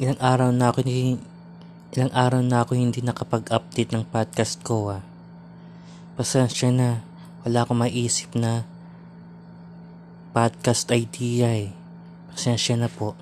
Ilang araw na ako hindi nakapag-update ng podcast ko. Pasensya na, wala akong maiisip na podcast idea. Pasensya na po.